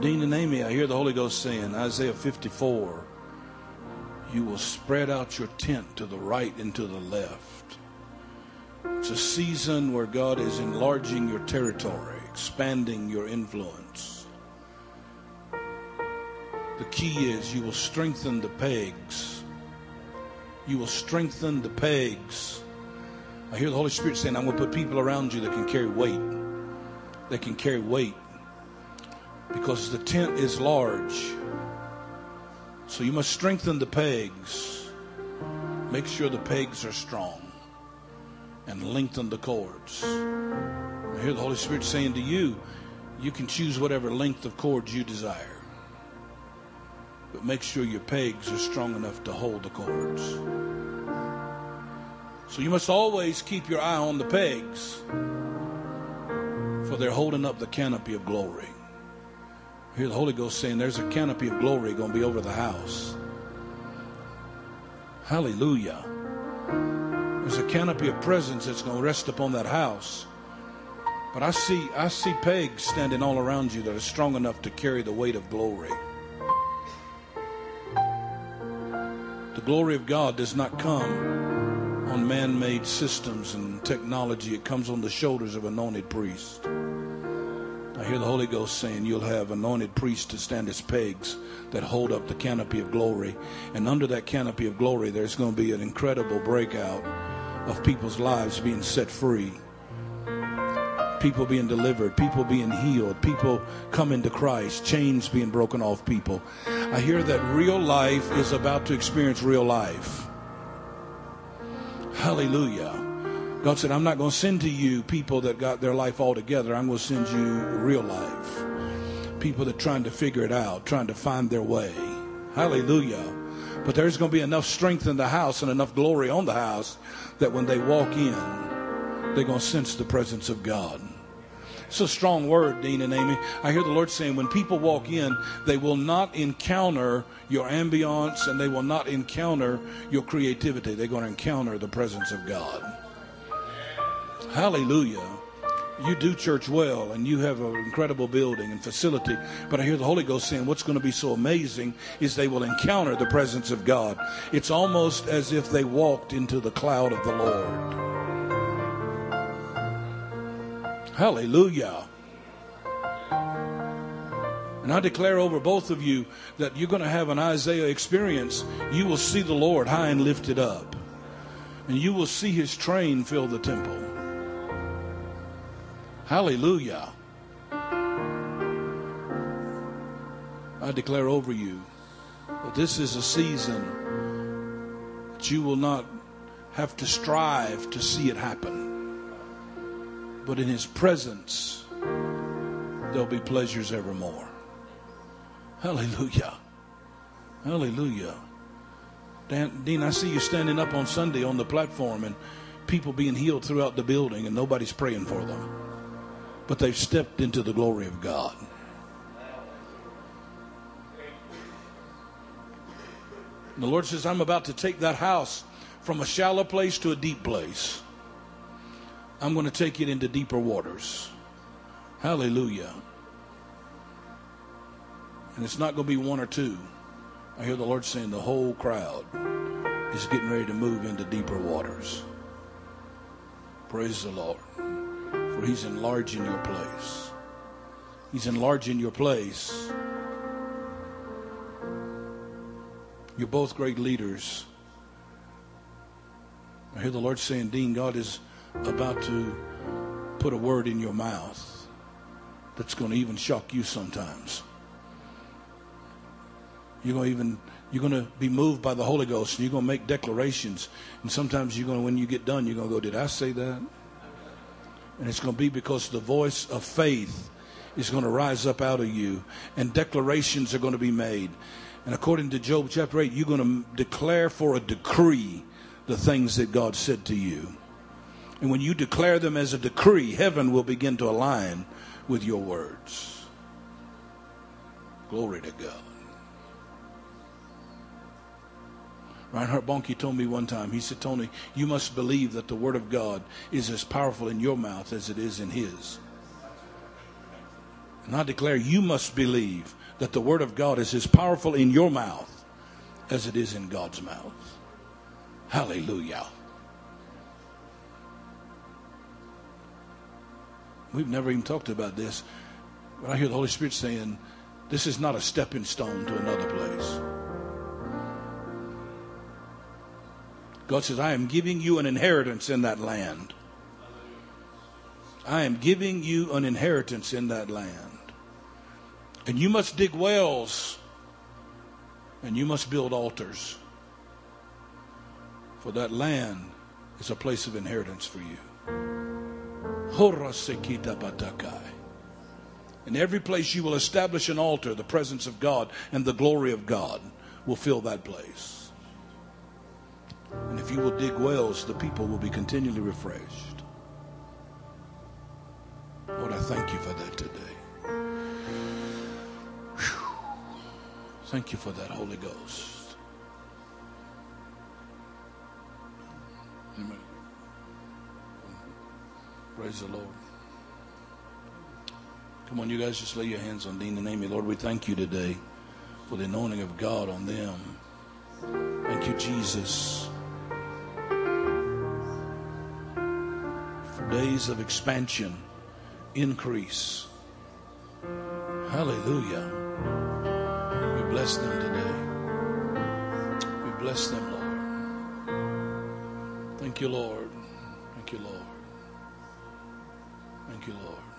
Dean and Amy, I hear the Holy Ghost saying, Isaiah 54, you will spread out your tent to the right and to the left. It's a season where God is enlarging your territory, expanding your influence. The key is you will strengthen the pegs. You will strengthen the pegs. I hear the Holy Spirit saying, I'm going to put people around you that can carry weight. They can carry weight. Because the tent is large. So you must strengthen the pegs. Make sure the pegs are strong. And lengthen the cords. I hear the Holy Spirit saying to you, you can choose whatever length of cords you desire. But make sure your pegs are strong enough to hold the cords. So you must always keep your eye on the pegs. For they're holding up the canopy of glory. I hear the Holy Ghost saying there's a canopy of glory going to be over the house. Hallelujah. There's a canopy of presence that's going to rest upon that house. But I see pegs standing all around you that are strong enough to carry the weight of glory. The glory of God does not come on man-made systems and technology. It comes on the shoulders of anointed priests. I hear the Holy Ghost saying you'll have anointed priests to stand as pegs that hold up the canopy of glory. And under that canopy of glory, there's going to be an incredible breakout of people's lives being set free. People being delivered, people being healed, people coming to Christ, chains being broken off people. I hear that real life is about to experience real life. Hallelujah. God said, I'm not going to send to you people that got their life all together. I'm going to send you real life. People that are trying to figure it out, trying to find their way. Hallelujah. But there's going to be enough strength in the house and enough glory on the house that when they walk in, they're going to sense the presence of God. It's a strong word, Dean and Amy. I hear the Lord saying when people walk in, they will not encounter your ambiance and they will not encounter your creativity. They're going to encounter the presence of God. Hallelujah. You do church well and you have an incredible building and facility. But I hear the Holy Ghost saying what's going to be so amazing is they will encounter the presence of God. It's almost as if they walked into the cloud of the Lord. Hallelujah. And I declare over both of you that you're going to have an Isaiah experience. You will see the Lord high and lifted up. And you will see his train fill the temple. Hallelujah. I declare over you that this is a season that you will not have to strive to see it happen. But in his presence, there'll be pleasures evermore. Hallelujah. Hallelujah. Dean, I see you standing up on Sunday on the platform and people being healed throughout the building and nobody's praying for them. But they've stepped into the glory of God. And the Lord says, I'm about to take that house from a shallow place to a deep place. I'm going to take it into deeper waters. Hallelujah. And it's not going to be one or two. I hear the Lord saying the whole crowd is getting ready to move into deeper waters. Praise the Lord. For he's enlarging your place. He's enlarging your place. You're both great leaders. I hear the Lord saying, Dean, God is about to put a word in your mouth that's going to even shock you sometimes. You're going to be moved by the Holy Ghost, and you're going to make declarations. And sometimes when you get done, you're going to go, did I say that? And it's going to be because the voice of faith is going to rise up out of you. And declarations are going to be made. And according to Job chapter 8, you're going to declare for a decree the things that God said to you. And when you declare them as a decree, heaven will begin to align with your words. Glory to God. Reinhard Bonnke told me one time, he said, Tony, you must believe that the word of God is as powerful in your mouth as it is in his. And I declare you must believe that the word of God is as powerful in your mouth as it is in God's mouth. Hallelujah. We've never even talked about this, but I hear the Holy Spirit saying, this is not a stepping stone to another place. God says, I am giving you an inheritance in that land. I am giving you an inheritance in that land. And you must dig wells, and you must build altars. For that land is a place of inheritance for you. In every place you will establish an altar, the presence of God and the glory of God will fill that place. And if you will dig wells, the people will be continually refreshed. Lord, I thank you for that today. Whew. Thank you for that, Holy Ghost. Amen. Praise the Lord. Come on, you guys, just lay your hands on Dean and Amy. Lord, we thank you today for the anointing of God on them. Thank you, Jesus, for days of expansion, increase. Hallelujah. We bless them today. We bless them, Lord. Thank you, Lord. Thank you, Lord. Thank you, Lord.